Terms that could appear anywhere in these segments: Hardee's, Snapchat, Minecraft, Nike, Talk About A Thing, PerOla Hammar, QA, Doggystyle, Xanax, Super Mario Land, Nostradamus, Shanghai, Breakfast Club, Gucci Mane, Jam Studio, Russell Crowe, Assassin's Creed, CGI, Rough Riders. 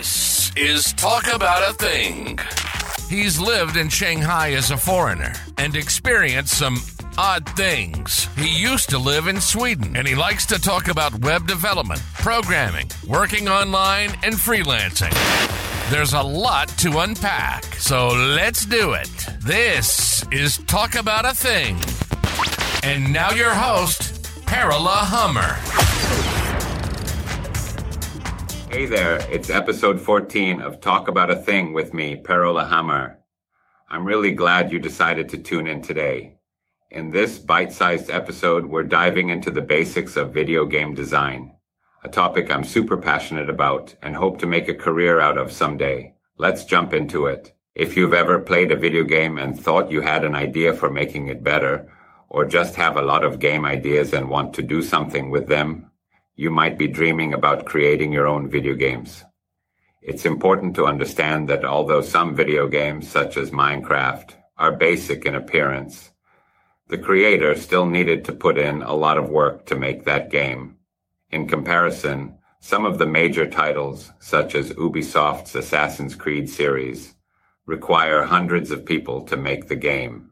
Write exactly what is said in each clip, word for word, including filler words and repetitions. This is Talk About A Thing. He's lived in Shanghai as a foreigner and experienced some odd things. He used to live in Sweden, and he likes to talk about web development, programming, working online, and freelancing. There's a lot to unpack, so let's do it. This is Talk About A Thing. And now your host, PerOla Hammar. Hey there, it's episode fourteen of Talk About A Thing with me, PerOla Hammar. I'm really glad you decided to tune in today. In this bite-sized episode, we're diving into the basics of video game design, a topic I'm super passionate about and hope to make a career out of someday. Let's jump into it. If you've ever played a video game and thought you had an idea for making it better, or just have a lot of game ideas and want to do something with them, you might be dreaming about creating your own video games. It's important to understand that although some video games, such as Minecraft, are basic in appearance, the creator still needed to put in a lot of work to make that game. In comparison, some of the major titles, such as Ubisoft's Assassin's Creed series, require hundreds of people to make the game.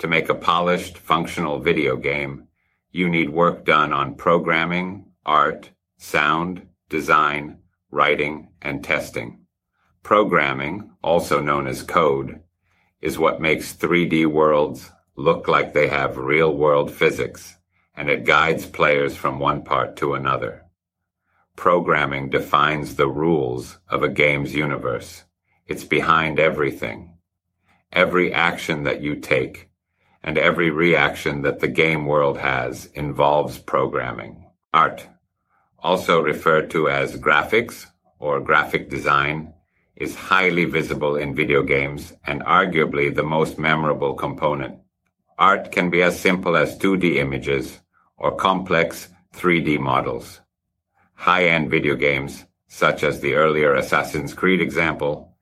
To make a polished, functional video game, you need work done on programming, art, sound, design, writing, and testing. Programming, also known as code, is what makes three D worlds look like they have real-world physics, and it guides players from one part to another. Programming defines the rules of a game's universe. It's behind everything. Every action that you take and every reaction that the game world has involves programming. Art, also referred to as graphics or graphic design, is highly visible in video games and arguably the most memorable component. Art can be as simple as two D images or complex three D models. High-end video games, such as the earlier Assassin's Creed example,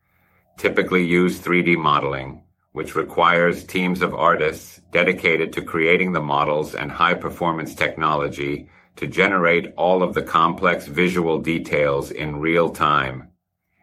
typically use three D modeling, which requires teams of artists dedicated to creating the models and high-performance technology to generate all of the complex visual details in real time.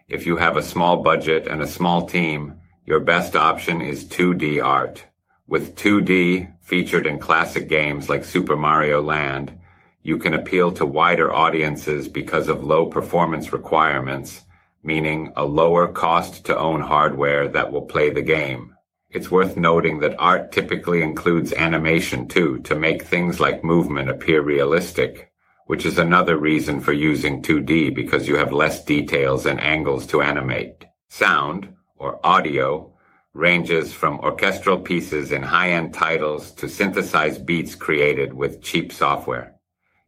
If you have a small budget and a small team, your best option is two D art. With two D featured in classic games like Super Mario Land, you can appeal to wider audiences because of low performance requirements, meaning a lower cost to own hardware that will play the game. It's worth noting that art typically includes animation too, to make things like movement appear realistic, which is another reason for using two D because you have less details and angles to animate. Sound, or audio, ranges from orchestral pieces in high-end titles to synthesized beats created with cheap software.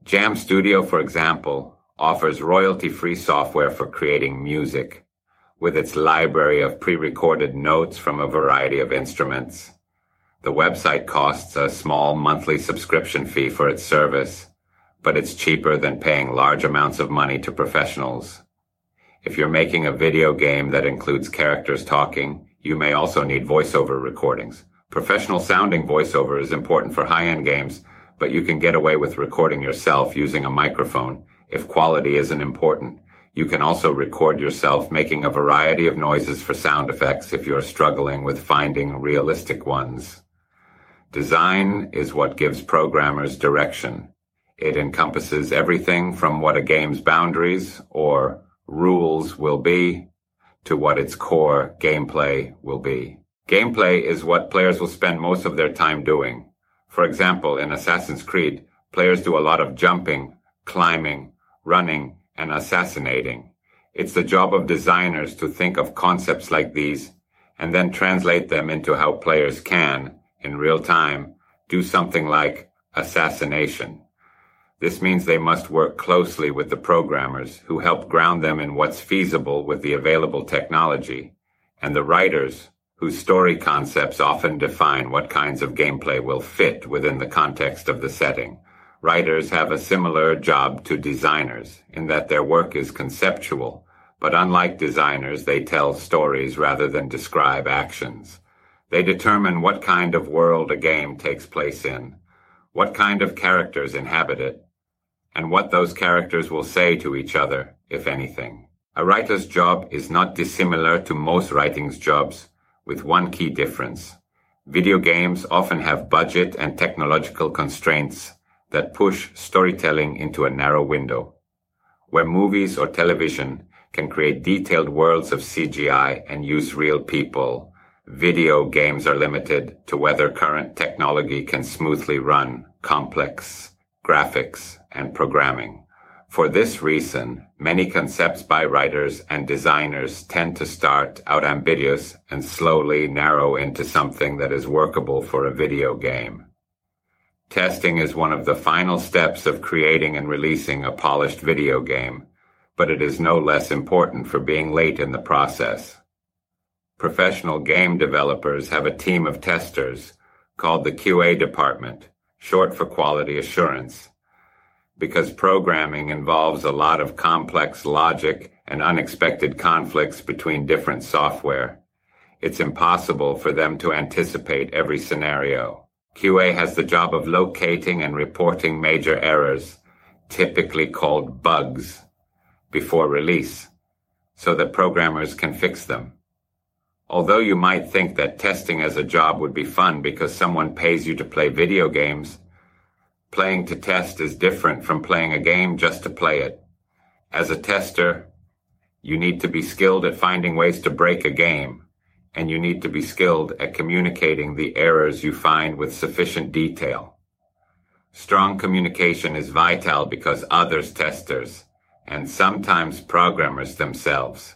Jam Studio, for example, offers royalty-free software for creating music, with its library of pre-recorded notes from a variety of instruments. The website costs a small monthly subscription fee for its service, but it's cheaper than paying large amounts of money to professionals. If you're making a video game that includes characters talking, you may also need voiceover recordings. Professional-sounding voiceover is important for high-end games, but you can get away with recording yourself using a microphone if quality isn't important. You can also record yourself making a variety of noises for sound effects if you're struggling with finding realistic ones. Design is what gives programmers direction. It encompasses everything from what a game's boundaries or rules will be to what its core gameplay will be. Gameplay is what players will spend most of their time doing. For example, in Assassin's Creed, players do a lot of jumping, climbing, running, and assassinating. It's the job of designers to think of concepts like these and then translate them into how players can, in real time, do something like assassination. This means they must work closely with the programmers who help ground them in what's feasible with the available technology, and the writers whose story concepts often define what kinds of gameplay will fit within the context of the setting. Writers have a similar job to designers in that their work is conceptual, but unlike designers, they tell stories rather than describe actions. They determine what kind of world a game takes place in, what kind of characters inhabit it, and what those characters will say to each other, if anything. A writer's job is not dissimilar to most writing's jobs, with one key difference. Video games often have budget and technological constraints that push storytelling into a narrow window, where movies or television can create detailed worlds of C G I and use real people. Video games are limited to whether current technology can smoothly run complex graphics and programming. For this reason, many concepts by writers and designers tend to start out ambitious and slowly narrow into something that is workable for a video game. Testing is one of the final steps of creating and releasing a polished video game, but it is no less important for being late in the process. Professional game developers have a team of testers called the Q A department, short for quality assurance. Because programming involves a lot of complex logic and unexpected conflicts between different software, it's impossible for them to anticipate every scenario. Q A has the job of locating and reporting major errors, typically called bugs, before release, so that programmers can fix them. Although you might think that testing as a job would be fun because someone pays you to play video games, playing to test is different from playing a game just to play it. As a tester, you need to be skilled at finding ways to break a game, and you need to be skilled at communicating the errors you find with sufficient detail. Strong communication is vital because others, testers, and sometimes programmers themselves,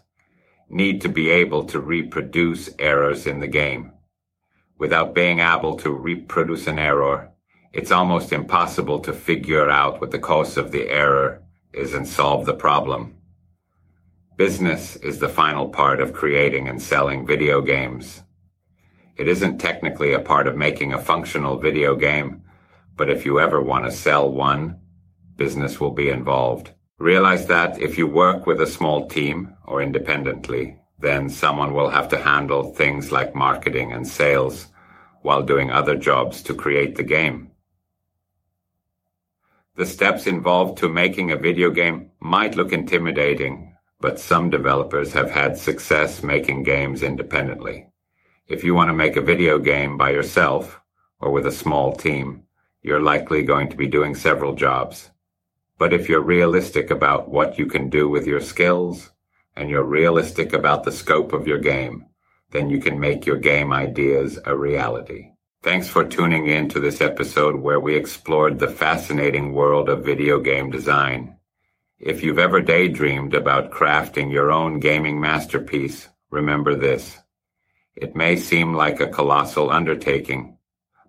need to be able to reproduce errors in the game. Without being able to reproduce an error, it's almost impossible to figure out what the cause of the error is and solve the problem. Business is the final part of creating and selling video games. It isn't technically a part of making a functional video game, but if you ever want to sell one, business will be involved. Realize that if you work with a small team or independently, then someone will have to handle things like marketing and sales while doing other jobs to create the game. The steps involved to making a video game might look intimidating, but some developers have had success making games independently. If you want to make a video game by yourself or with a small team, you're likely going to be doing several jobs. But if you're realistic about what you can do with your skills and you're realistic about the scope of your game, then you can make your game ideas a reality. Thanks for tuning in to this episode where we explored the fascinating world of video game design. If you've ever daydreamed about crafting your own gaming masterpiece, remember this. It may seem like a colossal undertaking,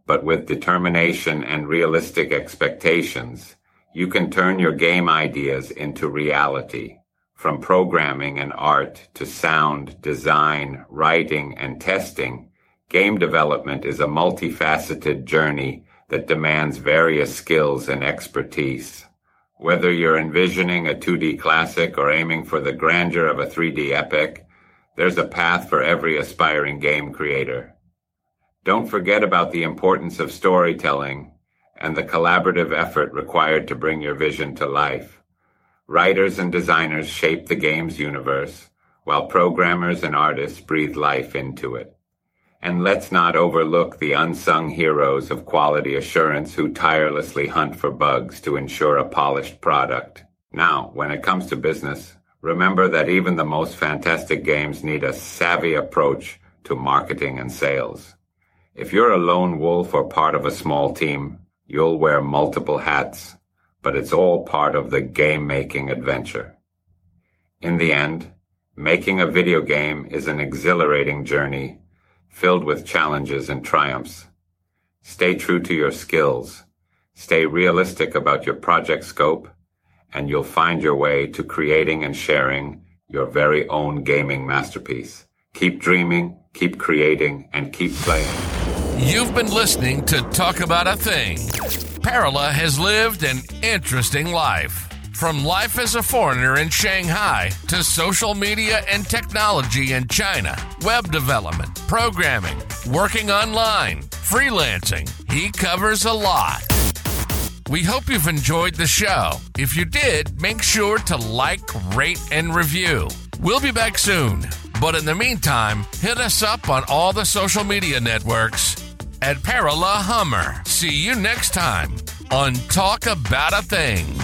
but with determination and realistic expectations, you can turn your game ideas into reality. From programming and art to sound, design, writing, and testing, game development is a multifaceted journey that demands various skills and expertise. Whether you're envisioning a two D classic or aiming for the grandeur of a three D epic, there's a path for every aspiring game creator. Don't forget about the importance of storytelling and the collaborative effort required to bring your vision to life. Writers and designers shape the game's universe, while programmers and artists breathe life into it. And let's not overlook the unsung heroes of quality assurance who tirelessly hunt for bugs to ensure a polished product. Now, when it comes to business, remember that even the most fantastic games need a savvy approach to marketing and sales. If you're a lone wolf or part of a small team, you'll wear multiple hats, but it's all part of the game-making adventure. In the end, making a video game is an exhilarating journey, filled with challenges and triumphs. Stay true to your skills, stay realistic about your project scope, and you'll find your way to creating and sharing your very own gaming masterpiece. Keep dreaming, keep creating, and keep playing. You've been listening to Talk About a Thing. PerOla has lived an interesting life. From life as a foreigner in Shanghai to social media and technology in China, web development, programming, working online, freelancing. He covers a lot. We hope you've enjoyed the show. If you did, make sure to like, rate, and review. We'll be back soon. But in the meantime, hit us up on all the social media networks at PerOla Hammar. See you next time on Talk About A Thing.